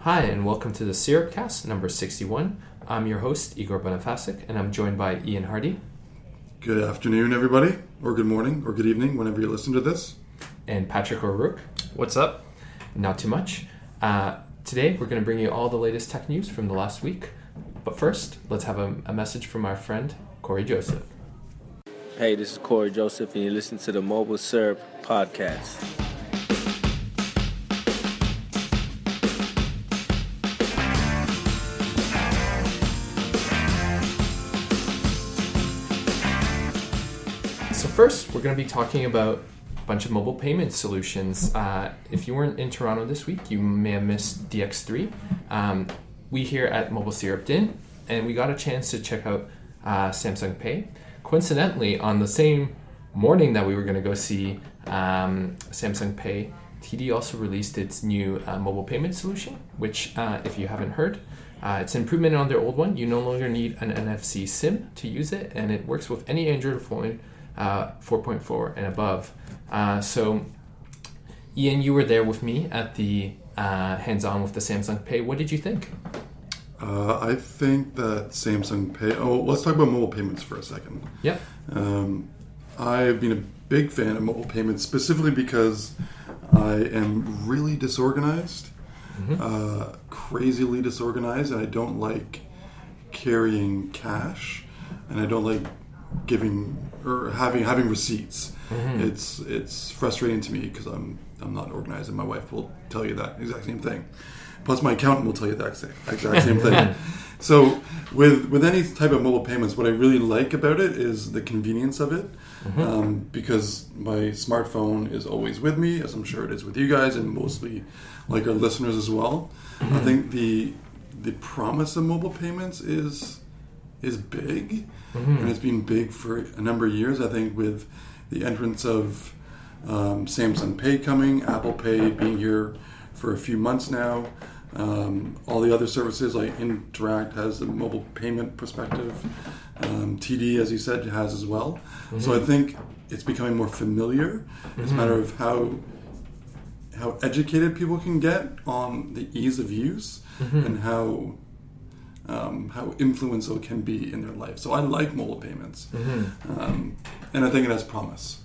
Hi, and welcome to the Syrupcast number 61. I'm your host, Igor Bonifacic, and I'm joined by Ian Hardy. Good afternoon, everybody, or good morning, or good evening, whenever you listen to this. And Patrick O'Rourke. What's up? Not too much. Today, we're going to bring you all the latest tech news from the last week. But first, let's have a message from our friend, Corey Joseph. Hey, this is Corey Joseph, and you listen to the Mobile Syrup podcast. So first, we're going to be talking about a bunch of mobile payment solutions. If you weren't in Toronto this week, you may have missed DX3. We here at Mobile Syrup did, and we got a chance to check out Samsung Pay. Coincidentally, on the same morning that we were going to go see Samsung Pay, TD also released its new mobile payment solution, which, if you haven't heard, it's an improvement on their old one. You no longer need an NFC SIM to use it, and it works with any Android phone 4.4 and above. So, Ian, you were there with me at the hands-on with the Samsung Pay. What did you think? I think that Samsung Pay... Oh, let's talk about mobile payments for a second. Yep. I've been a big fan of mobile payments, specifically because I am really disorganized, crazily disorganized, and I don't like carrying cash, and I don't like giving or having receipts. It's frustrating to me because I'm not organized, and my wife will tell you that exact same thing. Plus, my accountant will tell you that exact same thing. So, with any type of mobile payments, what I really like about it is the convenience of it, because my smartphone is always with me, as I'm sure it is with you guys, and mostly like our listeners as well. I think the promise of mobile payments is big, and it's been big for a number of years. I think with the entrance of Samsung Pay coming, Apple Pay being here for a few months now. All the other services like Interact has a mobile payment perspective. TD, as you said, has as well. So I think it's becoming more familiar. It's a matter of how educated people can get on the ease of use and how influential it can be in their life. So I like mobile payments, and I think it has promise.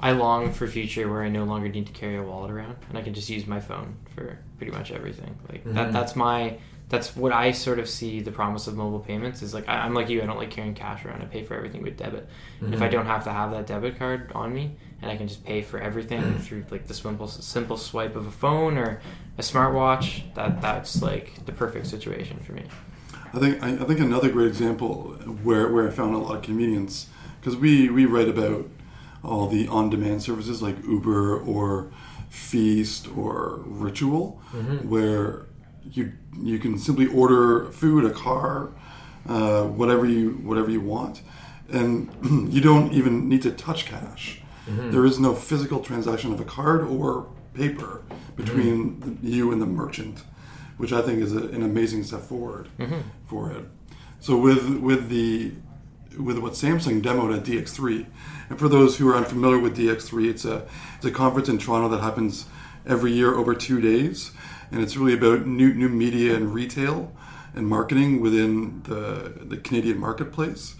I long for a future where I no longer need to carry a wallet around, and I can just use my phone for pretty much everything. Like that's what I sort of see the promise of mobile payments is. Like I'm like you, I don't like carrying cash around. I pay for everything with debit. And if I don't have to have that debit card on me, and I can just pay for everything through like the simple swipe of a phone or a smartwatch, that's like the perfect situation for me. I think another great example where I found a lot of convenience, because we write about all the on-demand services like Uber or Feast or Ritual, where you can simply order food, a car, whatever you want, and you don't even need to touch cash. There is no physical transaction of a card or paper between you and the merchant, which I think is an amazing step forward for it. So with what Samsung demoed at DX3, and for those who are unfamiliar with DX3, it's a conference in Toronto that happens every year over 2 days, and it's really about new media and retail and marketing within the Canadian marketplace.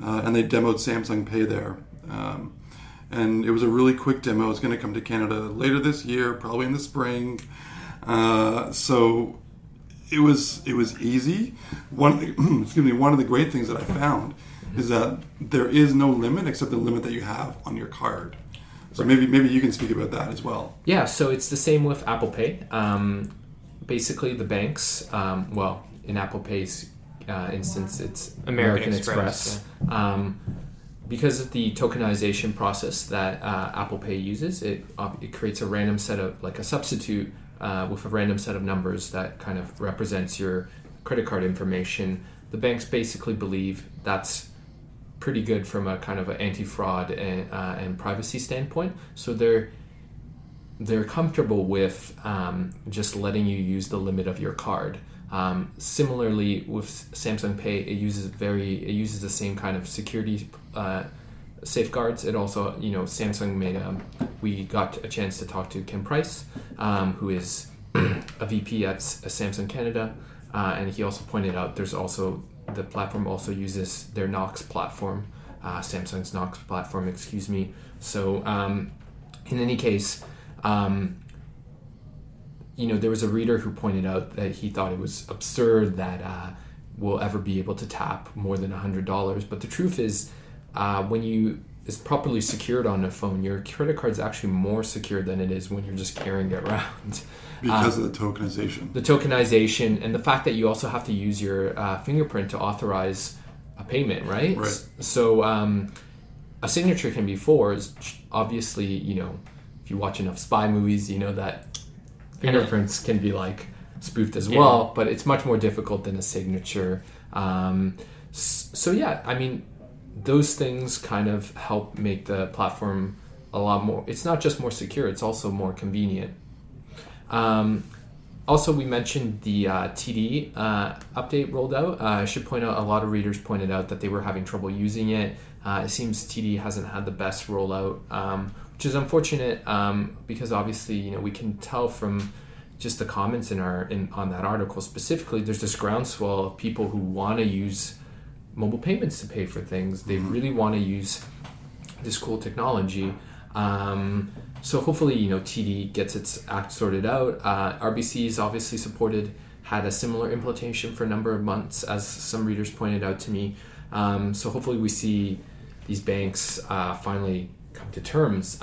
And they demoed Samsung Pay there, and it was a really quick demo. It's going to come to Canada later this year, probably in the spring. So. It was easy. One of the great things that I found is that there is no limit except the limit that you have on your card. So maybe you can speak about that as well. Yeah, so it's the same with Apple Pay. Basically, the banks, in Apple Pay's instance, it's American Express. because of the tokenization process that Apple Pay uses, it creates a random set of, like a substitute with a random set of numbers that kind of represents your credit card information. The banks basically believe that's pretty good from a kind of an anti-fraud and privacy standpoint. So they're comfortable with just letting you use the limit of your card. Similarly, with Samsung Pay, it uses the same kind of security safeguards. It also, you know, Samsung made we got a chance to talk to Kim Price, who is a VP at Samsung Canada, and he also pointed out the platform also uses their Knox platform, Samsung's Knox platform, excuse me. So in any case, you know, there was a reader who pointed out that he thought it was absurd that we'll ever be able to tap more than $100. But the truth is, when it's properly secured on a phone, your credit card's actually more secure than it is when you're just carrying it around. Because of the tokenization. The tokenization and the fact that you also have to use your fingerprint to authorize a payment, right? Right. So a signature can be forged. Obviously, you know, if you watch enough spy movies, you know that fingerprints can be like spoofed as well, but it's much more difficult than a signature. So yeah, I mean, those things kind of help make the platform a lot more, it's not just more secure, it's also more convenient. Also, we mentioned the TD update rolled out. I should point out a lot of readers pointed out that they were having trouble using it. It seems TD hasn't had the best rollout, which is unfortunate because obviously, you know, we can tell from just the comments on that article specifically, there's this groundswell of people who want to use mobile payments to pay for things. They really want to use this cool technology. So hopefully, you know, TD gets its act sorted out. RBC is obviously had a similar implementation for a number of months, as some readers pointed out to me. So hopefully we see these banks finally come to terms.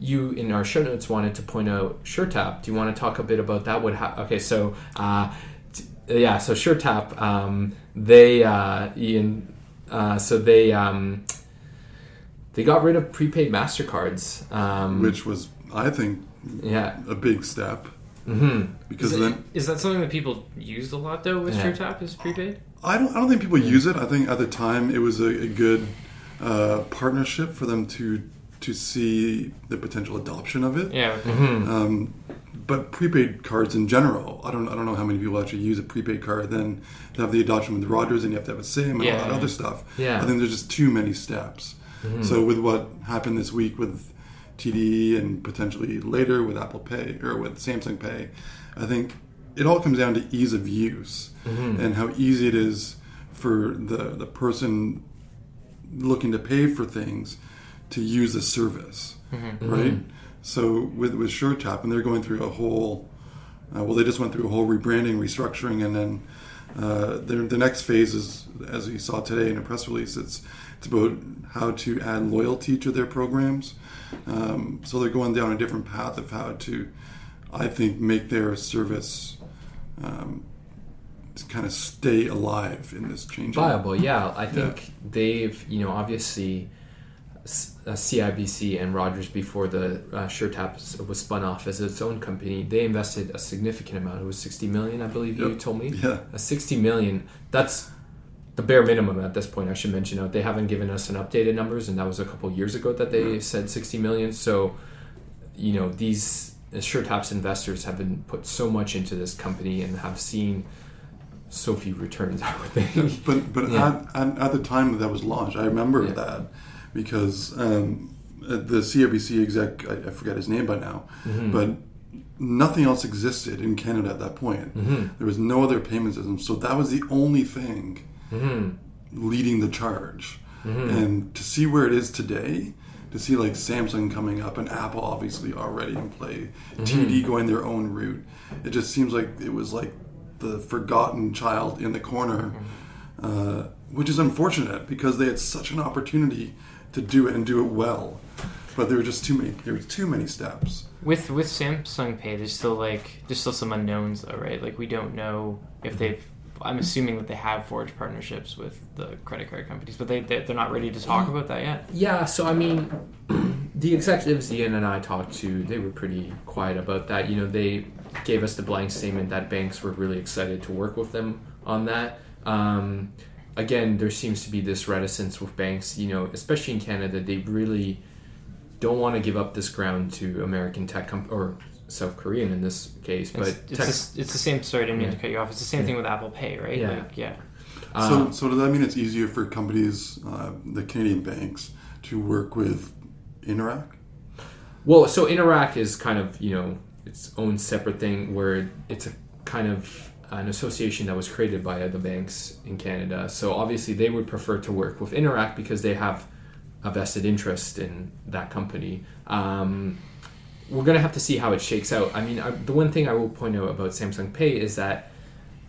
You, in our show notes, wanted to point out SureTap. Do you want to talk a bit about that? So SureTap, they got rid of prepaid MasterCards. Which was, I think, a big step. Mm-hmm. Because is that something that people used a lot, though, with SureTap, is prepaid? I don't think people use it. I think at the time it was a good partnership for them to see the potential adoption of it. Yeah. Mm-hmm. But prepaid cards in general, I don't know how many people actually use a prepaid card. Then to have the adoption with Rogers, and you have to have a SIM and all that other stuff. Yeah. I think there's just too many steps. Mm-hmm. So with what happened this week with TD and potentially later with Apple Pay or with Samsung Pay, I think it all comes down to ease of use and how easy it is for the person looking to pay for things to use a service, right? So with SureTap, and they're going through a whole, they just went through a whole rebranding, restructuring, and then the next phase is, as we saw today in a press release, it's about how to add loyalty to their programs. So they're going down a different path of how to, I think, make their service kind of stay alive in this change. Viable, yeah. I think they've, you know, obviously CIBC and Rogers, before the SureTap was spun off as its own company, they invested a significant amount. It was $60 million, I believe you told me. Yeah. $60 million. That's the bare minimum at this point, I should mention. Out. They haven't given us an updated numbers, and that was a couple of years ago that they said $60 million. So, you know, these SureTap's investors have been put so much into this company and have seen so few returns, I would think. At the time that was launched, I remember that. Because the CIBC exec, I forget his name by now, but nothing else existed in Canada at that point. Mm-hmm. There was no other payment system. So that was the only thing leading the charge. Mm-hmm. And to see where it is today, to see like Samsung coming up and Apple obviously already in play, TD going their own route, it just seems like it was like the forgotten child in the corner, which is unfortunate because they had such an opportunity to do it and do it well, but there were just too many. There were too many steps. With Samsung Pay, there's still some unknowns though, right? Like we don't know if they've I'm assuming that they have forged partnerships with the credit card companies, but they're not ready to talk about that yet. Yeah, so I mean, the executives Ian and I talked to, they were pretty quiet about that. You know, they gave us the blank statement that banks were really excited to work with them on that. Again, there seems to be this reticence with banks, you know, especially in Canada, they really don't want to give up this ground to American tech or South Korean in this case. But it's the same. Sorry, I didn't mean to cut you off. It's the same thing with Apple Pay, right? Yeah. So does that mean it's easier for companies, the Canadian banks, to work with Interact? Well, so Interact is kind of, you know, its own separate thing where it's a kind of an association that was created by the banks in Canada. So obviously they would prefer to work with Interact because they have a vested interest in that company. We're going to have to see how it shakes out. I mean, the one thing I will point out about Samsung Pay is that,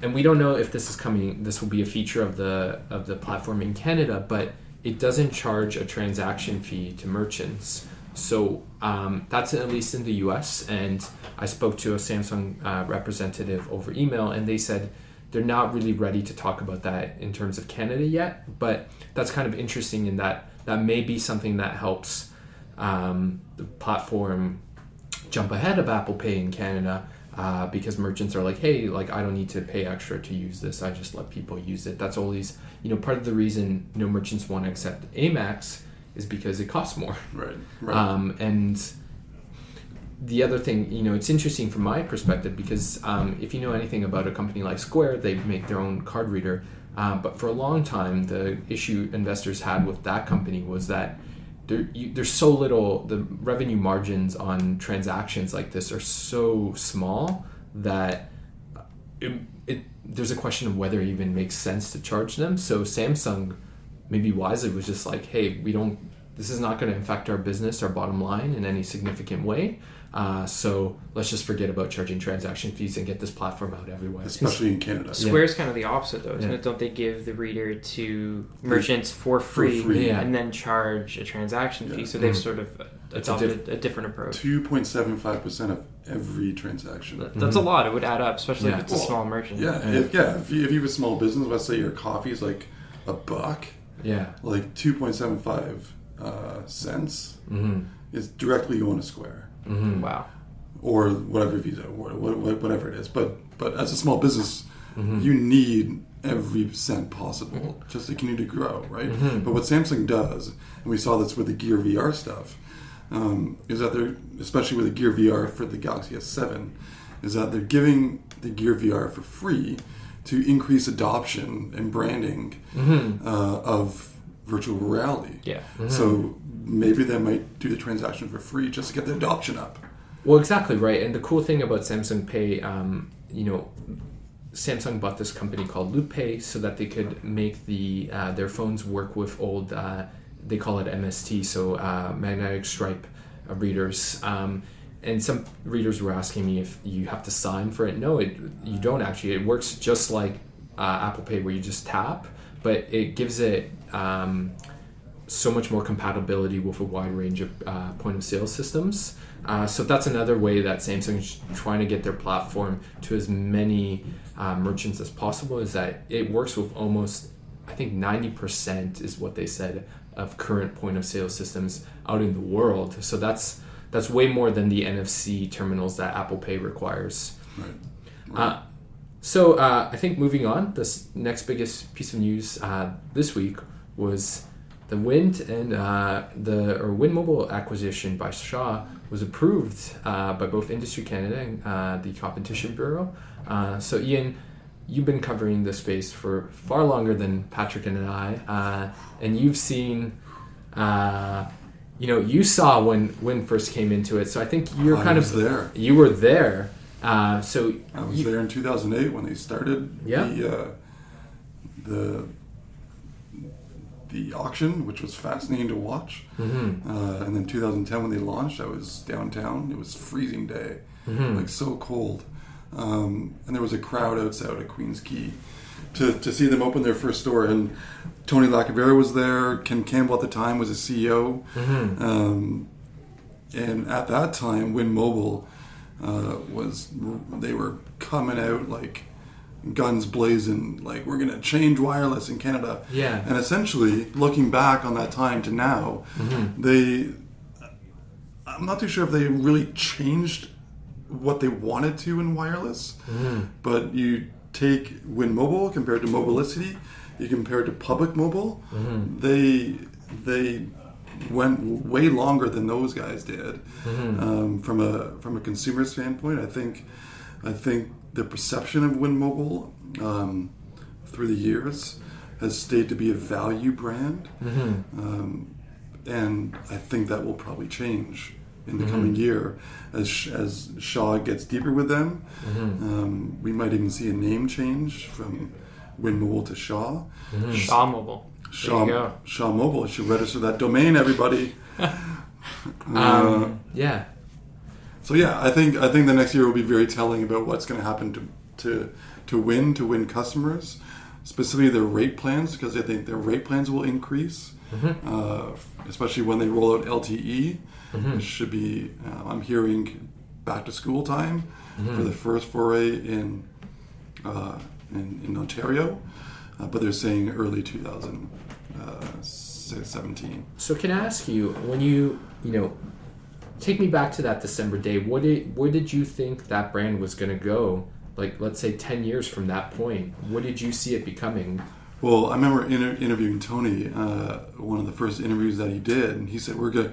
and we don't know if this is coming, this will be a feature of the platform in Canada, but it doesn't charge a transaction fee to merchants. So that's at least in the US. And I spoke to a Samsung representative over email, and they said they're not really ready to talk about that in terms of Canada yet. But that's kind of interesting in that that may be something that helps the platform jump ahead of Apple Pay in Canada, because merchants are like, hey, like I don't need to pay extra to use this. I just let people use it. That's always, you know, part of the reason no merchants want to accept Amex is because it costs more. Right. And the other thing, you know, it's interesting from my perspective because if you know anything about a company like Square, they make their own card reader. But for a long time, the issue investors had with that company was that there's so little, the revenue margins on transactions like this are so small that there's a question of whether it even makes sense to charge them. So Samsung, maybe wisely, was just like, hey, this is not going to affect our business, our bottom line in any significant way. So let's just forget about charging transaction fees and get this platform out everywhere. Especially in Canada. Square's kind of the opposite, though, isn't it? Don't they give the reader to merchants for free. And then charge a transaction fee? So they've sort of adopted a different approach. 2.75% of every transaction. That's a lot. It would add up, especially if it's a small merchant. If you have a small business, let's say your coffee is like $1. Yeah. Like 2.75 cents is directly going to Square. Mm-hmm. Wow. Or whatever Visa, whatever it is. But as a small business, you need every cent possible just to continue to grow, right? But what Samsung does, and we saw this with the Gear VR stuff, is that they're, especially with the Gear VR for the Galaxy S7, is that they're giving the Gear VR for free to increase adoption and branding of virtual reality. Yeah. Mm-hmm. So maybe they might do the transaction for free just to get the adoption up. Well, exactly right. And the cool thing about Samsung Pay, you know, Samsung bought this company called LoopPay so that they could make the their phones work with old, they call it MST, so magnetic stripe readers. And some readers were asking me if you have to sign for it. No, you don't actually. It works just like Apple Pay where you just tap, but it gives it so much more compatibility with a wide range of point-of-sale systems. So that's another way that Samsung's trying to get their platform to as many merchants as possible, is that it works with almost, I think 90% is what they said, of current point-of-sale systems out in the world. So that's way more than the NFC terminals that Apple Pay requires. Right. So I think moving on, this next biggest piece of news this week was the Wind Mobile acquisition by Shaw was approved by both Industry Canada and the Competition Bureau. So Ian, you've been covering this space for far longer than Patrick and I, and you've seen... you know, you saw when Wynn first came into it, so I think you're there. You were there. So I was there in 2008 when they started the auction, which was fascinating to watch. And then 2010 when they launched, I was downtown. It was freezing day, like so cold, and there was a crowd outside at Queen's Quay to see them open their first store. And Tony Lacavera was there. Ken Campbell at the time was a CEO. And at that time, Wind Mobile they were coming out like guns blazing, like, we're going to change wireless in Canada. Yeah. And essentially, looking back on that time to now, I'm not too sure if they really changed what they wanted to in wireless, but you take Wind Mobile compared to Mobilicity, you compare it to Public Mobile, they went way longer than those guys did. From a consumer standpoint, I think the perception of Wind Mobile through the years has stayed to be a value brand, and I think that will probably change in the coming year as Shaw gets deeper with them. We might even see a name change from Wind Mobile to Shaw. Shaw Mobile. Shaw Mobile. You should register that domain, everybody. Yeah. So yeah, I think the next year will be very telling about what's going to happen to win customers, specifically their rate plans, because I think their rate plans will increase, especially when they roll out LTE. It should be, I'm hearing, back to school time for the first foray in Ontario, but they're saying early 2017. So can I ask you, when you take me back to that December day, where did you think that brand was going to go? Like, let's say 10 years from that point, what did you see it becoming? Well, I remember interviewing Tony, one of the first interviews that he did, and he said, he goes,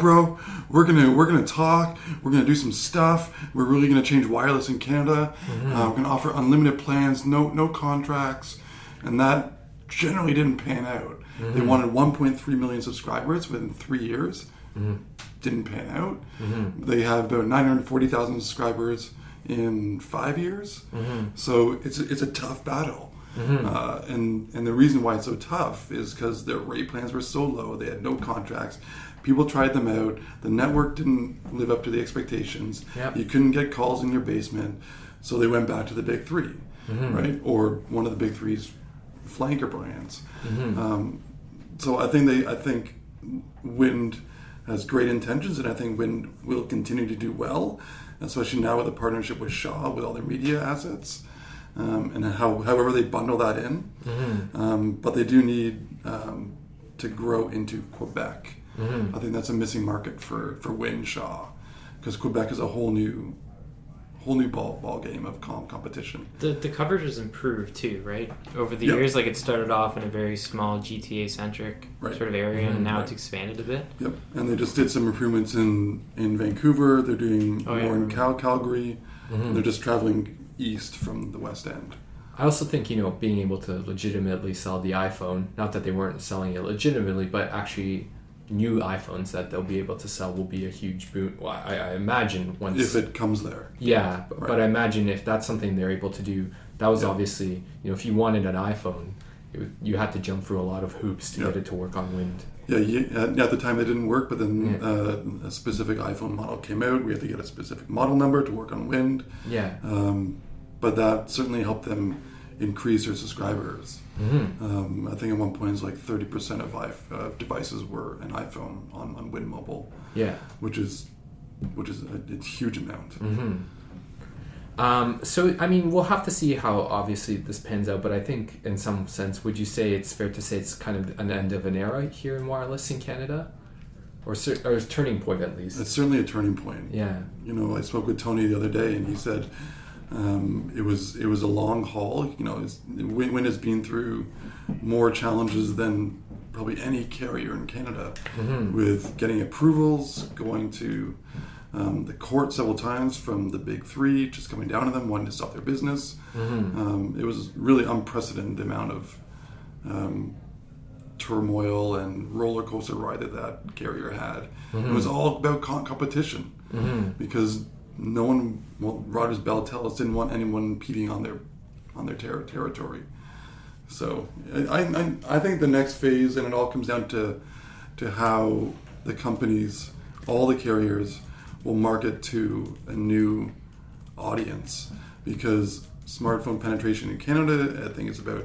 bro, we're gonna talk, we're gonna do some stuff, we're really gonna change wireless in Canada, we're gonna offer unlimited plans, no contracts, and that generally didn't pan out. They wanted 1.3 million subscribers within 3 years, didn't pan out. They have about 940,000 subscribers in 5 years, so it's a tough battle. And the reason why it's so tough is because their rate plans were so low. They had no contracts. People tried them out. The network didn't live up to the expectations. Yep. You couldn't get calls in your basement. So they went back to the big three, right? Or one of the big three's flanker brands. So I think Wind has great intentions, and I think Wind will continue to do well, especially now with the partnership with Shaw, with all their media assets. And however they bundle that in, but they do need to grow into Quebec. I think that's a missing market for Wind Shaw, because Quebec is a whole new ball game of competition. The coverage has improved too, right? Over the years, like, it started off in a very small GTA centric sort of area, and now it's expanded a bit. Yep, and they just did some improvements in Vancouver. They're doing more in Calgary. They're just traveling east from the West End. I also think, being able to legitimately sell the iPhone, not that they weren't selling it legitimately, but actually new iPhones that they'll be able to sell will be a huge boon. Well, I imagine once... if it comes there. Yeah, but I imagine if that's something they're able to do, that was obviously, if you wanted an iPhone, you had to jump through a lot of hoops to get it to work on Wind. Yeah, at the time they didn't work, but then a specific iPhone model came out. We had to get a specific model number to work on Wind. Yeah. But that certainly helped them increase their subscribers. I think at one point it was like 30% of devices were an iPhone on Wind Mobile. Yeah, which is a huge amount. So I mean, we'll have to see how obviously this pans out. But I think in some sense, would you say it's fair to say it's kind of an end of an era here in wireless in Canada, or a turning point at least? It's certainly a turning point. Yeah. I spoke with Tony the other day, and he said, it was a long haul. Wind has been through more challenges than probably any carrier in Canada, with getting approvals, going to the court several times from the big three, just coming down to them, wanting to stop their business. It was really unprecedented, the amount of turmoil and roller coaster ride that carrier had. It was all about competition, because no one, Rogers Bell Telus didn't want anyone impeding on their territory. So I think the next phase, and it all comes down to how the companies, all the carriers, will market to a new audience, because smartphone penetration in Canada, I think, is about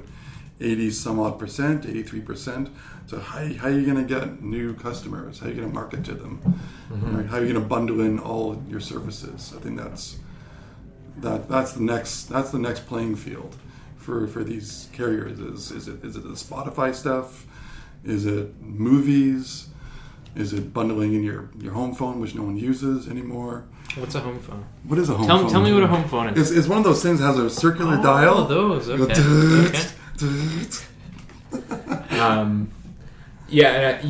80-some-odd%, 83%. So how are you going to get new customers? How are you going to market to them? How are you going to bundle in all your services? I think that's that's the next playing field for these carriers. Is it the Spotify stuff? Is it movies? Is it bundling in your home phone, which no one uses anymore? What's a home phone? What is a home phone? Tell me what a home phone is. It's one of those things that has a circular dial. Oh, those, okay. Yeah,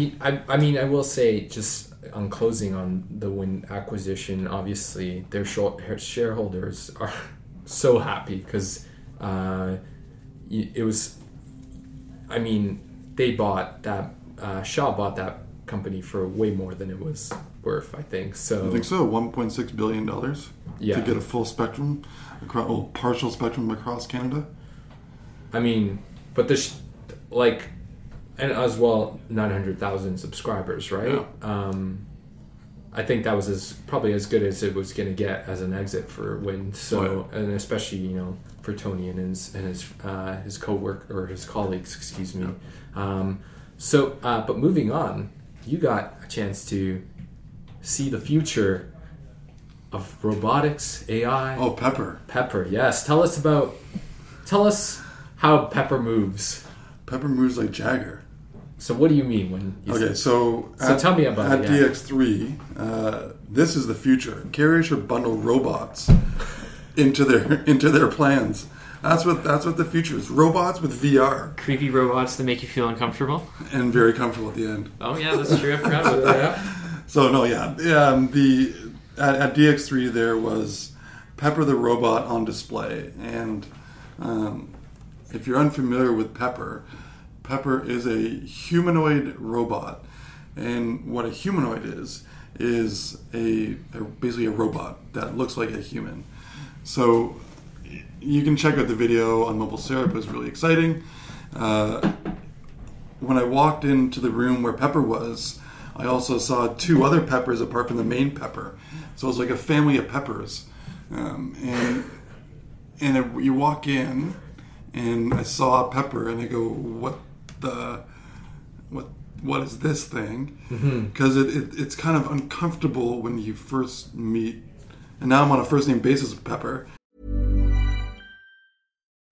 I mean, I will say, just on closing on the Wind acquisition, obviously their shareholders are so happy because it was, I mean, they bought that, Shaw bought that company for way more than it was worth, I think. So I think so, $1.6 billion to get a full spectrum, partial spectrum across Canada. I mean, but there's and as well, 900,000 subscribers, right? Yeah. I think that was probably as good as it was going to get as an exit for Wind. So, right. And especially, for Tony and his colleagues, excuse me. Yeah. But moving on, you got a chance to see the future of robotics, AI. Oh, Pepper. Pepper, yes. Tell us how Pepper moves. Pepper moves like Jagger. So what do you mean when you say... Okay, so tell me about it. At DX3, this is the future. Carriers should bundle robots into their plans. That's what the future is. Robots with VR. Creepy robots that make you feel uncomfortable. And very comfortable at the end. Oh, yeah, that's true. I forgot about that. So, no, yeah. At DX3, there was Pepper the robot on display. And if you're unfamiliar with Pepper... Pepper is a humanoid robot, and what a humanoid is basically a robot that looks like a human. So you can check out the video on Mobile Syrup. It was really exciting. When I walked into the room where Pepper was, I also saw two other Peppers apart from the main Pepper. So it was like a family of Peppers. And you walk in, and I saw Pepper, and I go, what is this thing? Because it's kind of uncomfortable when you first meet. And now I'm on a first name basis with Pepper.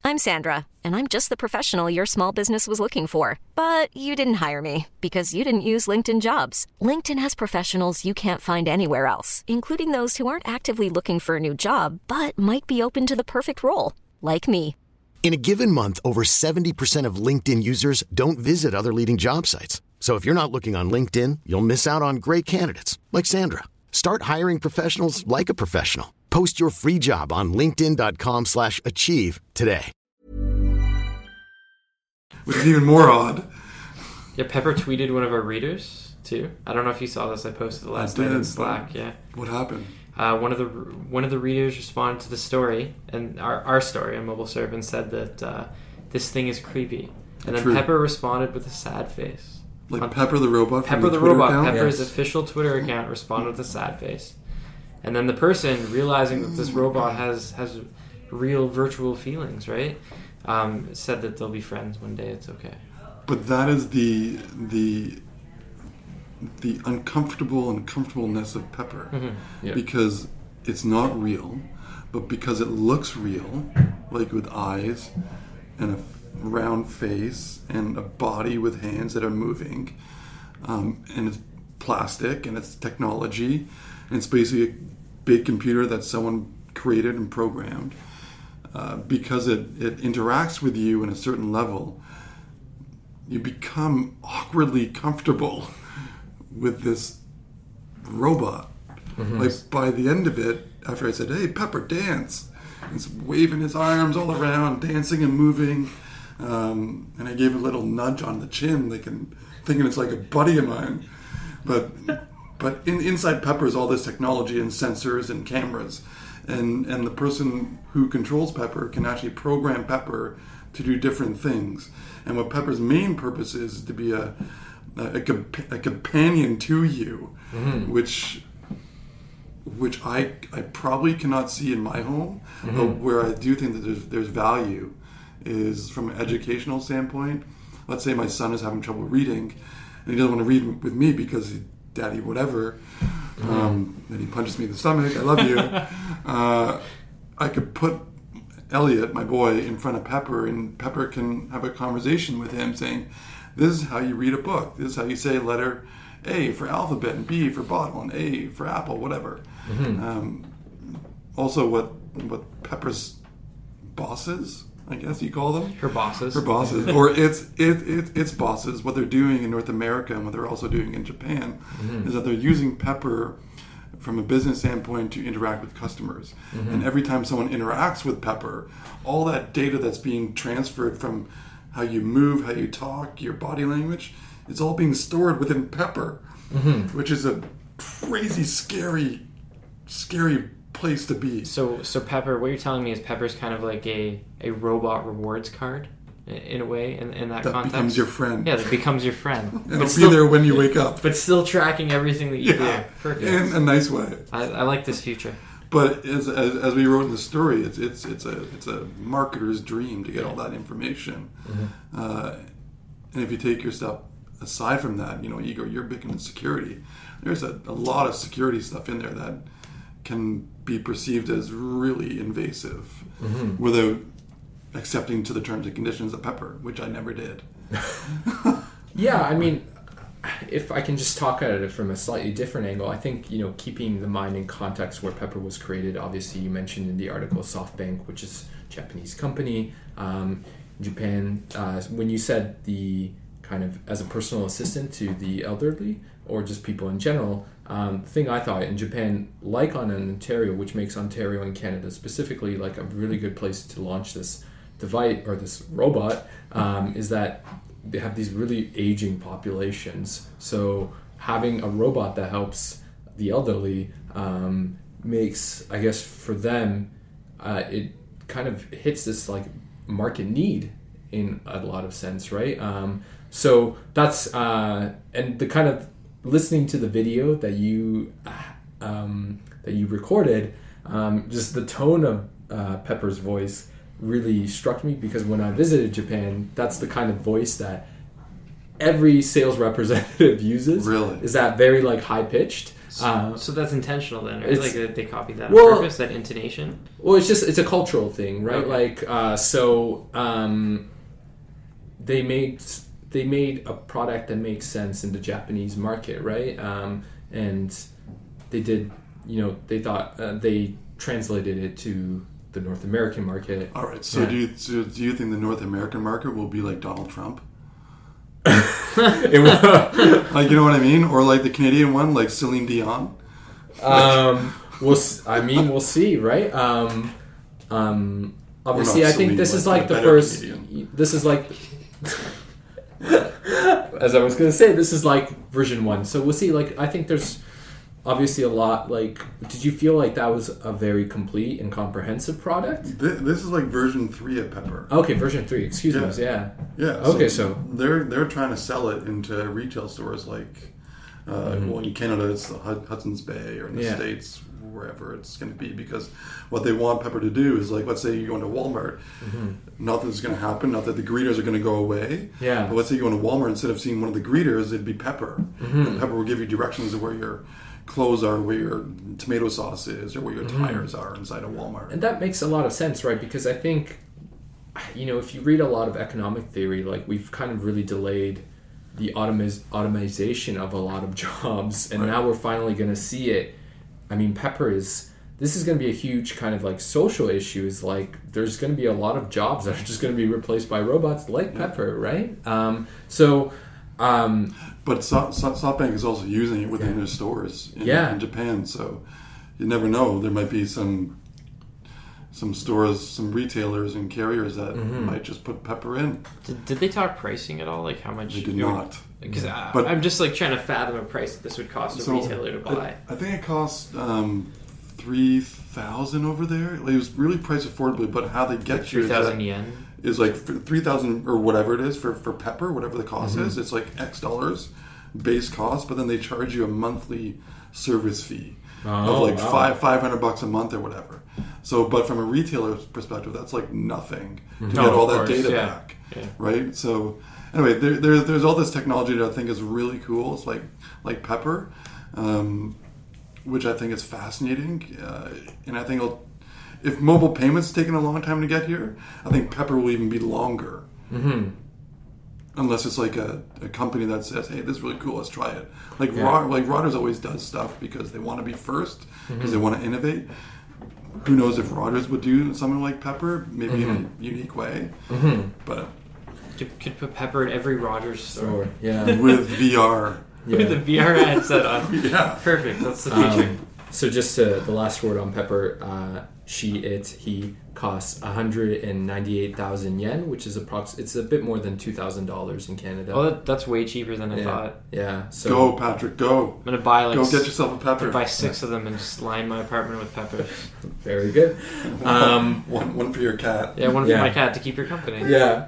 I'm Sandra, and I'm just the professional your small business was looking for. But you didn't hire me because you didn't use LinkedIn Jobs. LinkedIn has professionals you can't find anywhere else, including those who aren't actively looking for a new job but might be open to the perfect role, like me. In a given month, over 70% of LinkedIn users don't visit other leading job sites. So if you're not looking on LinkedIn, you'll miss out on great candidates like Sandra. Start hiring professionals like a professional. Post your free job on linkedin.com/achieve today. Which is even more odd. Yeah, Pepper tweeted one of our readers too. I don't know if you saw this. I posted it last night in Slack. Yeah. What happened? One of the readers responded to the story and our story on Mobile Syrup and said that this thing is creepy. And then true. Pepper responded with a sad face. Like Pepper the robot. Pepper the robot. Account? Pepper's official Twitter account responded with a sad face. And then the person, realizing that this robot has real virtual feelings, right? Said that they'll be friends one day. It's okay. But that is the uncomfortableness of Pepper, because it's not real, but because it looks real, like with eyes and a round face and a body with hands that are moving, and it's plastic and it's technology, and it's basically a big computer that someone created and programmed, because it interacts with you in a certain level, you become awkwardly comfortable with this robot. Like, by the end of it, after I said, "Hey, Pepper, dance," he's waving his arms all around, dancing and moving, and I gave a little nudge on the chin, thinking it's like a buddy of mine, but inside Pepper is all this technology and sensors and cameras, and the person who controls Pepper can actually program Pepper to do different things. And what Pepper's main purpose is to be a companion to you, which I probably cannot see in my home, but where I do think that there's value is from an educational standpoint. Let's say my son is having trouble reading, and he doesn't want to read with me because daddy whatever, and he punches me in the stomach, I love you. I could put Elliot, my boy, in front of Pepper, and Pepper can have a conversation with him saying, this is how you read a book. This is how you say letter A for alphabet and B for bottle and A for apple, whatever. Mm-hmm. Also, what Pepper's bosses, I guess you call them? Her bosses. Or it's bosses. What they're doing in North America and what they're also doing in Japan mm-hmm. is that they're using Pepper from a business standpoint to interact with customers. Mm-hmm. And every time someone interacts with Pepper, all that data that's being transferred from how you move, how you talk, your body language, it's all being stored within Pepper, mm-hmm. which is a crazy, scary place to be. So Pepper, what you're telling me is Pepper's kind of like a robot rewards card in a way, in that context. Becomes your friend. Yeah, that becomes your friend. It'll be there when you wake up. But still tracking everything that you do. Perfect. In a nice way. I like this future. But as we wrote in the story, it's a marketer's dream to get all that information. Mm-hmm. And if you take your step aside from that, Igor, you're big into security. There's a lot of security stuff in there that can be perceived as really invasive mm-hmm. without accepting to the terms and conditions of Pepper, which I never did. Yeah, I mean, if I can just talk at it from a slightly different angle, I think, keeping the mind in context where Pepper was created, obviously you mentioned in the article SoftBank, which is a Japanese company. Japan, when you said the kind of as a personal assistant to the elderly or just people in general, the thing I thought in Japan, like on Ontario, which makes Ontario and Canada specifically like a really good place to launch this device or this robot, is that they have these really aging populations. So having a robot that helps the elderly makes, I guess, for them, it kind of hits this like market need in a lot of sense, right? So that's and the kind of listening to the video that you recorded, just the tone of Pepper's voice really struck me, because when I visited Japan, that's the kind of voice that every sales representative uses. Really? Is that very like high pitched? So that's intentional then, right? Like they copied that on purpose, that intonation? Well, it's a cultural thing, right? Okay. They made a product that makes sense in the Japanese market, right? And they did, they thought they translated it to the North American market. All right. So, do you think the North American market will be like Donald Trump? Like, you know what I mean? Or like the Canadian one, like Celine Dion? We'll see, right? Obviously, I think this is like the first... Canadian. This is like... As I was going to say, this is like version 1. So we'll see. Like, I think there's obviously a lot. Like, did you feel like that was a very complete and comprehensive product? This is like version 3 of Pepper. Okay, version 3. Excuse me. Yeah. Yeah. Okay, so they're trying to sell it into retail stores like, mm-hmm. well, in Canada it's the Hudson's Bay, or in the States, wherever it's going to be, because what they want Pepper to do is, like, let's say you go into Walmart, mm-hmm. not that it's going to happen, not that the greeters are going to go away, but let's say you go into Walmart, instead of seeing one of the greeters, it'd be Pepper, mm-hmm. and Pepper will give you directions of where your clothes are, where your tomato sauce is, or where your mm-hmm. tires are inside of Walmart. And that makes a lot of sense, right? Because I think, if you read a lot of economic theory, like, we've kind of really delayed the automation of a lot of jobs, and now we're finally going to see it. I mean, Pepper is... This is going to be a huge kind of, like, social issue. Is like, there's going to be a lot of jobs that are just going to be replaced by robots like Pepper, right? But SoftBank is also using it within their stores in Japan, so you never know. There might be some stores, some retailers and carriers that mm-hmm. might just put Pepper in. Did they talk pricing at all? Like, how much... They did not. Because I'm just like trying to fathom a price that this would cost a retailer to buy. I think it cost $3,000 over there. Like, it was really priced affordably, but how they get like 3,000 yen is like 3,000 or whatever it is for Pepper, whatever the cost mm-hmm. is. It's like X dollars base cost, but then they charge you a monthly service fee of like $500 a month or whatever. So, but from a retailer's perspective, that's like nothing to get all that data back, right? So. Anyway, there's all this technology that I think is really cool. It's like Pepper, which I think is fascinating, and I think it'll, if mobile payments taking a long time to get here, I think Pepper will even be longer. Mm-hmm. Unless it's like a company that says, hey, this is really cool, let's try it. Like, yeah. Like Rogers always does stuff because they want to be first, because mm-hmm. they want to innovate. Who knows if Rogers would do something like Pepper, maybe mm-hmm. in a unique way. Mm-hmm. But could put Pepper in every Rogers store. Yeah. With VR. Yeah. With a VR headset on. Yeah. Perfect. That's the feature. So just the last word on Pepper, he costs 198,000 yen, which is it's a bit more than $2,000 in Canada. Oh, that's way cheaper than I thought. Yeah. So go, Patrick, go. I'm going to buy go get yourself a Pepper. Buy six of them and just line my apartment with Peppers. Very good. One for your cat. Yeah, one for my cat to keep your company. Yeah.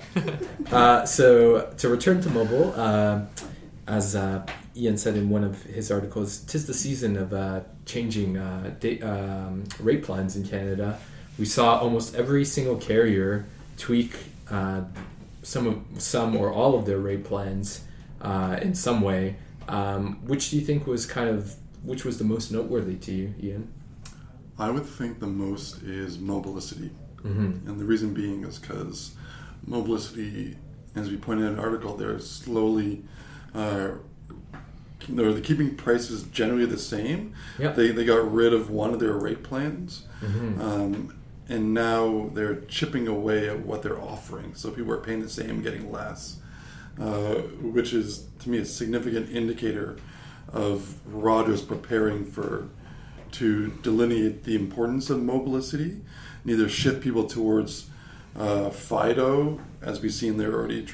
So to return to mobile, as Ian said in one of his articles, 'tis the season of changing rate plans in Canada. We saw almost every single carrier tweak some or all of their rate plans in some way. Which do you think was which was the most noteworthy to you, Ian? I would think the most is Mobilicity, mm-hmm. and the reason being is because Mobilicity, as we pointed in an article, they're slowly. They're keeping prices generally the same. Yep. They got rid of one of their rate plans, mm-hmm. And now they're chipping away at what they're offering. So people are paying the same, getting less, which is to me a significant indicator of Rogers preparing to delineate the importance of Mobilicity, and either shift people towards Fido, as we've seen they're already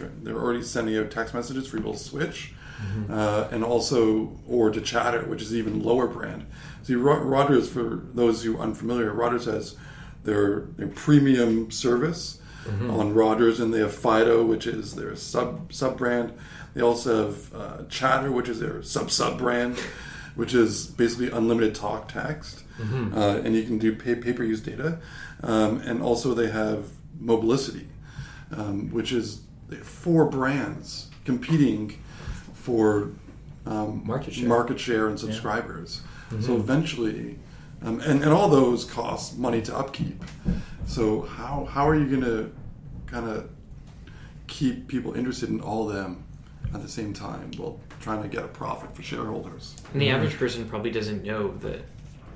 sending out text messages for people to switch. Mm-hmm. And also, or to Chatter, which is even lower brand. See, Rogers, for those who are unfamiliar, Rogers has their premium service mm-hmm. on Rogers, and they have Fido, which is their sub brand. They also have Chatter, which is their sub brand, which is basically unlimited talk text, mm-hmm. And you can do pay-per-use data. And also they have Mobilicity, which is they have four brands competing for market share and subscribers. Yeah. Mm-hmm. So eventually, and all those cost money to upkeep. So how are you going to kind of keep people interested in all of them at the same time while trying to get a profit for shareholders? And the average person probably doesn't know that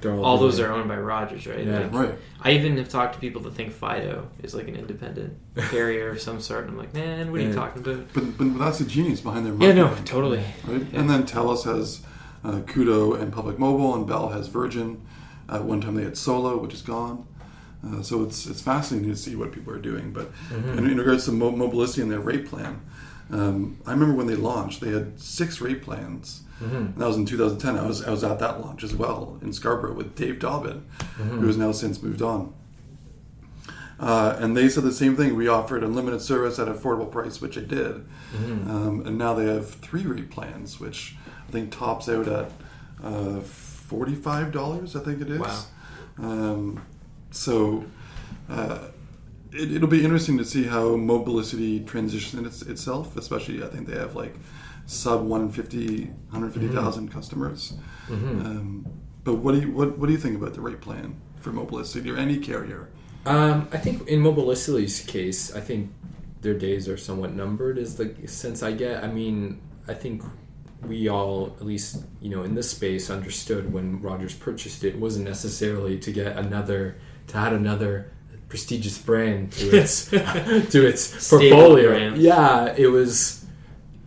all those are owned by Rogers, right? Yeah, like, right. I even have talked to people that think Fido is like an independent carrier of some sort, and I'm like, man, what are you talking about? But that's the genius behind their market. Yeah, no, totally. Right? Yeah. And then Telus has Kudo and Public Mobile, and Bell has Virgin. At one time they had Solo, which is gone. So it's fascinating to see what people are doing. But mm-hmm. in regards to Mobilicity and their rate plan, I remember when they launched, they had 6 rate plans. Mm-hmm. And that was in 2010. I was at that launch as well in Scarborough with Dave Dobbin, mm-hmm. who has now since moved on. And they said the same thing. We offered unlimited service at an affordable price, which they did. Mm-hmm. And now they have 3 rate plans, which I think tops out at $45, I think it is. Wow. It'll be interesting to see how Mobilicity transitions itself, especially I think they have like sub 150,000 mm-hmm. customers. Mm-hmm. But what do you think about the rate plan for Mobilicity or any carrier? I think in Mobilicity's case, I think their days are somewhat numbered is the sense I get. I mean, I think we all, at least in this space, understood when Rogers purchased it wasn't necessarily to add another prestigious brand to its portfolio. Brand. Yeah, it was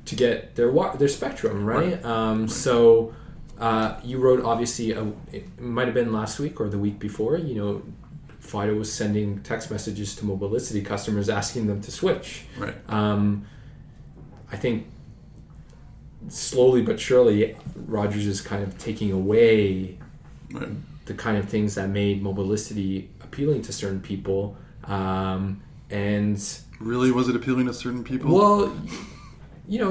to get their spectrum, right? So you wrote, obviously, it might have been last week or the week before, Fido was sending text messages to Mobilicity customers asking them to switch. Right. I think slowly but surely, Rogers is kind of taking away the kind of things that made Mobilicity appealing to certain people. And really, was it appealing to certain people? Well...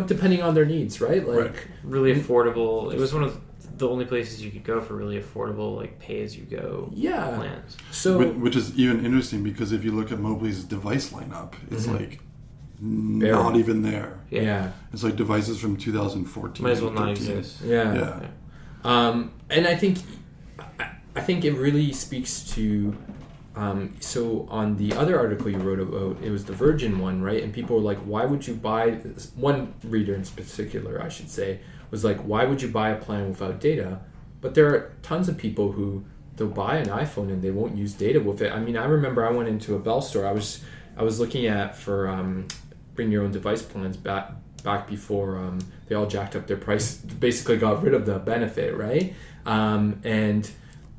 depending on their needs, right? Like really affordable. It was one of the only places you could go for really affordable, like pay-as-you-go plans. So, which is even interesting because if you look at Mobilic's device lineup, it's mm-hmm. like not even there. Yeah. It's like devices from 2014. Might as well not exist. Yeah. And I think it really speaks to So on the other article you wrote about, it was the Virgin one, right? And people were like, why would you buy this? One reader in particular, I should say, was like, why would you buy a plan without data? But there are tons of people who they'll buy an iPhone and they won't use data with it. I mean, I remember I went into a Bell store. I was looking at for bring your own device plans back before they all jacked up their price, basically got rid of the benefit, right? And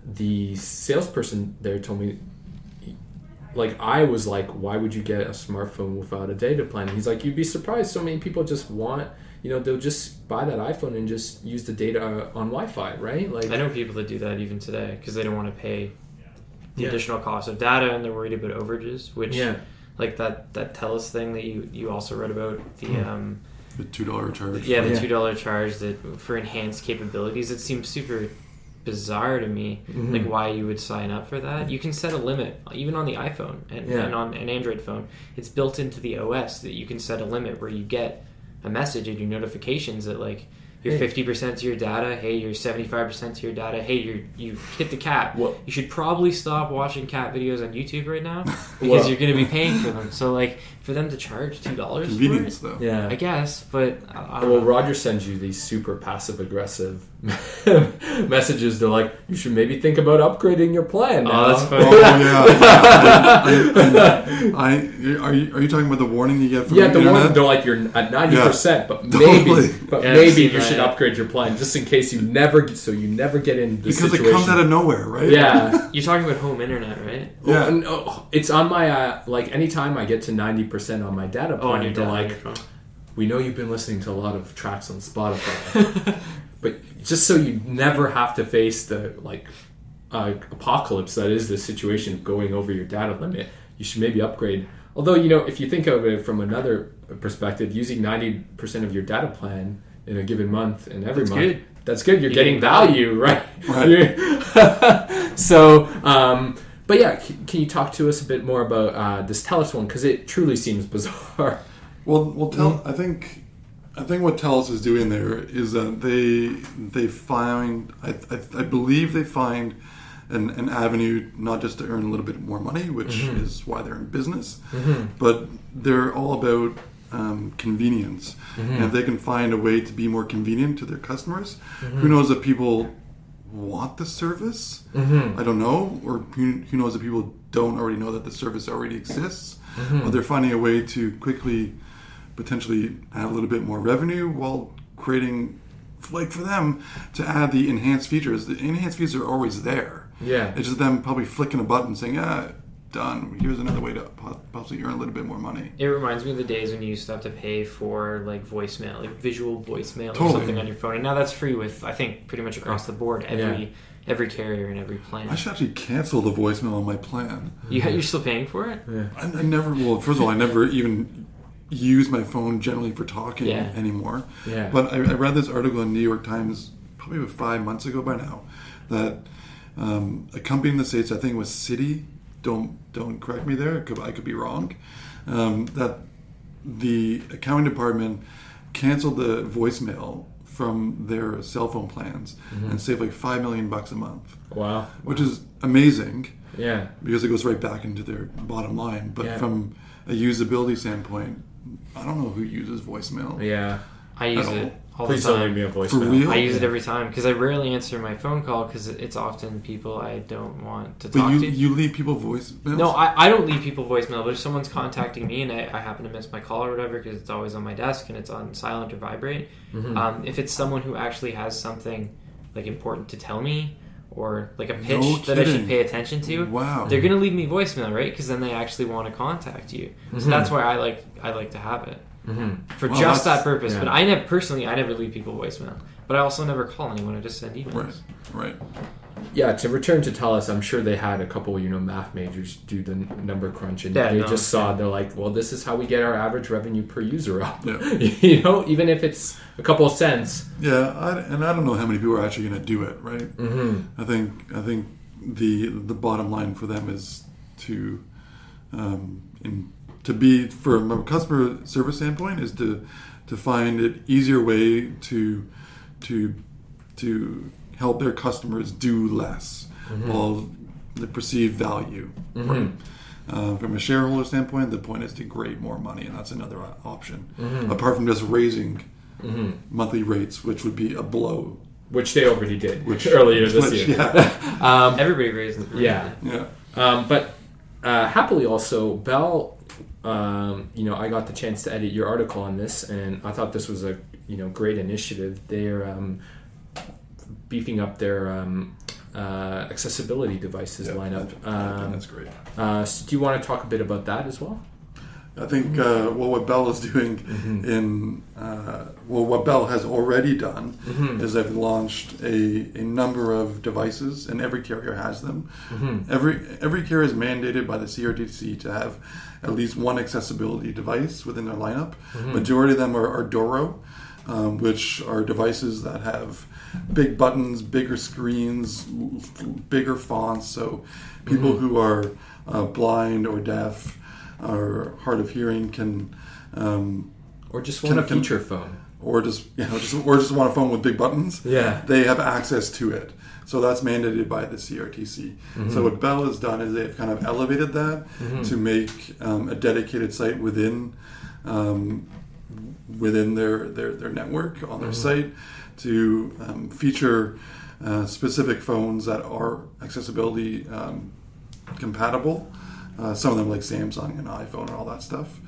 the salesperson there told me, like, I was like, why would you get a smartphone without a data plan? And he's like, you'd be surprised. So many people just want, you know, they'll just buy that iPhone and just use the data on Wi-Fi, right? Like, I know people that do that even today because they don't want to pay the additional cost of data, and they're worried about overages, which like that TELUS thing that you also read about, the $2 charge. Yeah, the $2 charge that for enhanced capabilities. It seems super bizarre to me, like why you would sign up for that. You can set a limit even on the iPhone and on an Android phone. It's built into the OS that you can set a limit where you get a message in your notifications that like you're 50% to your data, hey, you're 75% to your data, hey, you hit the cap. What? You should probably stop watching cat videos on YouTube right now because you're going to be paying for them. So like for them to charge $2 convenience for it, though. Yeah, I guess, but well, Rogers sends you these super passive aggressive messages. They're like, you should maybe think about upgrading your plan now. Oh, that's funny. Are you talking about the warning you get from the internet? Warning, they're like, you're at 90%, but maybe, maybe you should upgrade your plan just in case you never get in this situation. Because it comes out of nowhere, right? Yeah, you're talking about home internet, right? Yeah, it's on my like anytime I get to 90% on my data plan. Oh, and you're like, we know you've been listening to a lot of tracks on Spotify, but just so you never have to face the like apocalypse that is the situation of going over your data limit, you should maybe upgrade. Although, you know, if you think of it from another perspective, using 90% of your data plan in a given month and every month, good. That's good. You're getting value, right? So, but yeah, can you talk to us a bit more about this TELUS one? Because it truly seems bizarre. Well, I think what TELUS is doing there is that they find, I believe they find an avenue not just to earn a little bit more money, which is why they're in business, but they're all about convenience. And if they can find a way to be more convenient to their customers, who knows if people want the service, I don't know, or who knows if people don't already know that the service already exists, but they're finding a way to quickly potentially add a little bit more revenue while creating, like, for them to add the enhanced features. The enhanced features are always there. Yeah, it's just them probably flicking a button saying, done, here's another way to possibly earn a little bit more money. It reminds me of the days when you used to have to pay for like voicemail, like visual voicemail or something on your phone, and now that's free with, I think, pretty much across the board, every carrier and every plan. I should actually cancel the voicemail on my plan. You're still paying for it? Yeah. I never will. First of all, I never even use my phone generally for talking anymore. Yeah. But I read this article in New York Times probably about 5 months ago by now that a company in the States, I think it was Citi, don't correct me there, I could be wrong, that the accounting department canceled the voicemail from their cell phone plans and saved like $5 million a month. Wow. Which is amazing. Yeah. Because it goes right back into their bottom line. But from a usability standpoint, I don't know who uses voicemail. Yeah. I use it all the time. Please don't leave me a voicemail. I use it every time because I rarely answer my phone call because it's often people I don't want to talk to. But you leave people voicemails? No, I don't leave people voicemail, but if someone's contacting me and I happen to miss my call or whatever because it's always on my desk and it's on silent or vibrate, if it's someone who actually has something like important to tell me or like a pitch that I should pay attention to, they're going to leave me voicemail, right? Because then they actually want to contact you. So that's why I like to have it. For just that purpose, but I never leave people voicemail. But I also never call anyone; I just send emails. Right. Yeah. To return to TELUS, I'm sure they had a couple, math majors do the number crunch, and just saw. They're like, well, this is how we get our average revenue per user up. Yeah. Even if it's a couple of cents. Yeah, and I don't know how many people are actually going to do it. Right. I think the bottom line for them is to to be, from a customer service standpoint, is to find an easier way to help their customers do less while the perceived value. Mm-hmm. Right? From a shareholder standpoint, the point is to create more money, and that's another option. Mm-hmm. Apart from just raising mm-hmm. monthly rates, which would be a blow. Which they already did earlier this year. Yeah. Everybody raised the rate. Yeah. Yeah. But happily also, Bell, I got the chance to edit your article on this, and I thought this was a great initiative. They're beefing up their accessibility devices lineup. I think that's great. So do you want to talk a bit about that as well? I think what Bell is doing mm-hmm. What Bell has already done mm-hmm. is they've launched a number of devices, and every carrier has them. Mm-hmm. Every carrier is mandated by the CRTC to have at least one accessibility device within their lineup. Mm-hmm. Majority of them are Doro, which are devices that have big buttons, bigger screens, bigger fonts. So people mm-hmm. who are blind or deaf or hard of hearing can, or just want a feature phone, or just want a phone with big buttons. Yeah, they have access to it, so that's mandated by the CRTC. Mm-hmm. So what Bell has done is they've kind of elevated that mm-hmm. to make a dedicated site within their network on their mm-hmm. site to feature specific phones that are accessibility compatible. Some of them like Samsung and iPhone and all that stuff.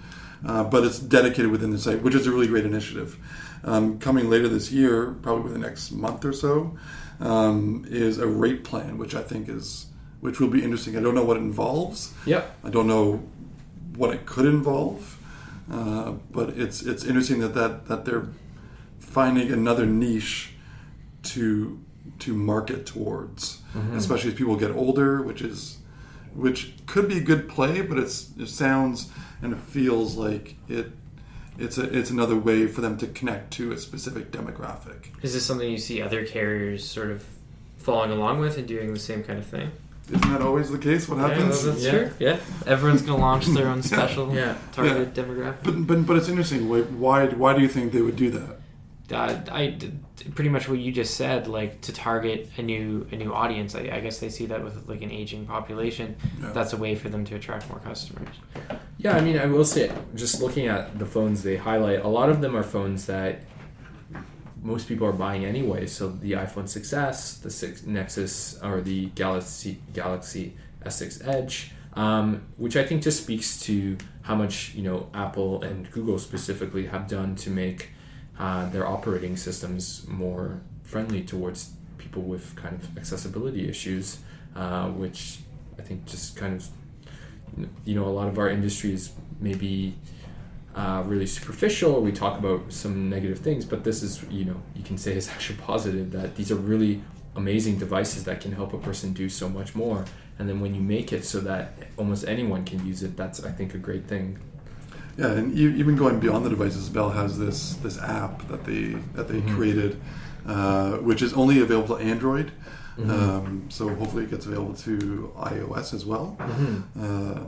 But it's dedicated within the site, which is a really great initiative. Coming later this year, probably within the next month or so, is a rate plan, which I think which will be interesting. I don't know what it involves. Yep. I don't know what it could involve. But it's interesting that they're finding another niche to market towards, mm-hmm. especially as people get older, which could be a good play, but it sounds and it feels like it's another way for them to connect to a specific demographic. Is this something you see other carriers sort of following along with and doing the same kind of thing? Isn't that always the case? What happens? Yeah, that's true. Yeah, everyone's going to launch their own special targeted demographic. But it's interesting. Why do you think they would do that? Pretty much what you just said, like to target a new audience. I guess they see that with like an aging population. Yeah. That's a way for them to attract more customers. Yeah, I mean, I will say, just looking at the phones they highlight, a lot of them are phones that most people are buying anyway. So the iPhone 6s, the 6 Nexus, or the Galaxy S6 Edge, which I think just speaks to how much Apple and Google specifically have done to make their operating systems more friendly towards people with kind of accessibility issues, which I think just kind of, a lot of our industry is maybe really superficial. We talk about some negative things, but this is, you can say is actually positive, that these are really amazing devices that can help a person do so much more. And then when you make it so that almost anyone can use it, that's, I think, a great thing. Yeah, and even going beyond the devices, Bell has this app that they mm-hmm. created, which is only available to Android. Mm-hmm. So hopefully it gets available to iOS as well. Mm-hmm.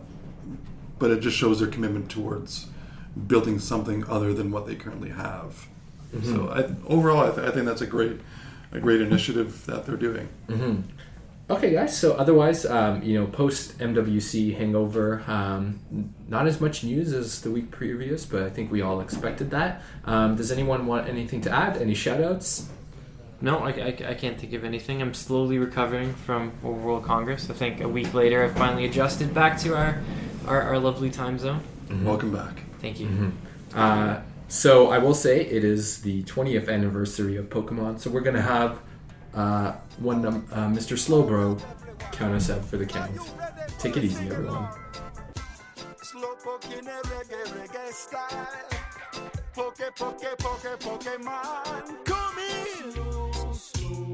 But it just shows their commitment towards building something other than what they currently have. Mm-hmm. So I think that's a great initiative that they're doing. Mm-hmm. Okay, guys. So otherwise, post MWC hangover, not as much news as the week previous, but I think we all expected that. Does anyone want anything to add? Any shout-outs? No, I can't think of anything. I'm slowly recovering from Mobile World Congress. I think a week later, I finally adjusted back to our lovely time zone. Mm-hmm. Welcome back. Thank you. Mm-hmm. So I will say it is the 20th anniversary of Pokemon, so we're going to have Mr. Slowbro count us out for the count. Take it easy, everyone. Slowpoke in a reggae style. Poke, Pokemon. Come in! Slow.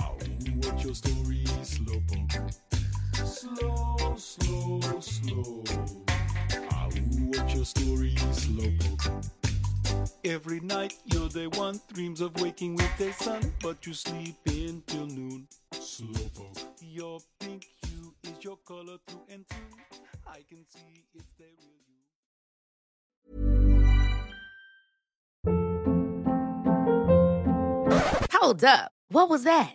Oh, what's your story, Slowpoke? Slow. Oh, what's your story, Slowpoke? Every night you're the one, dreams of waking with the sun, but you sleep in till noon. Slowpoke. Your pink hue is your color through and through. I can see it's there with you. Hold up. What was that?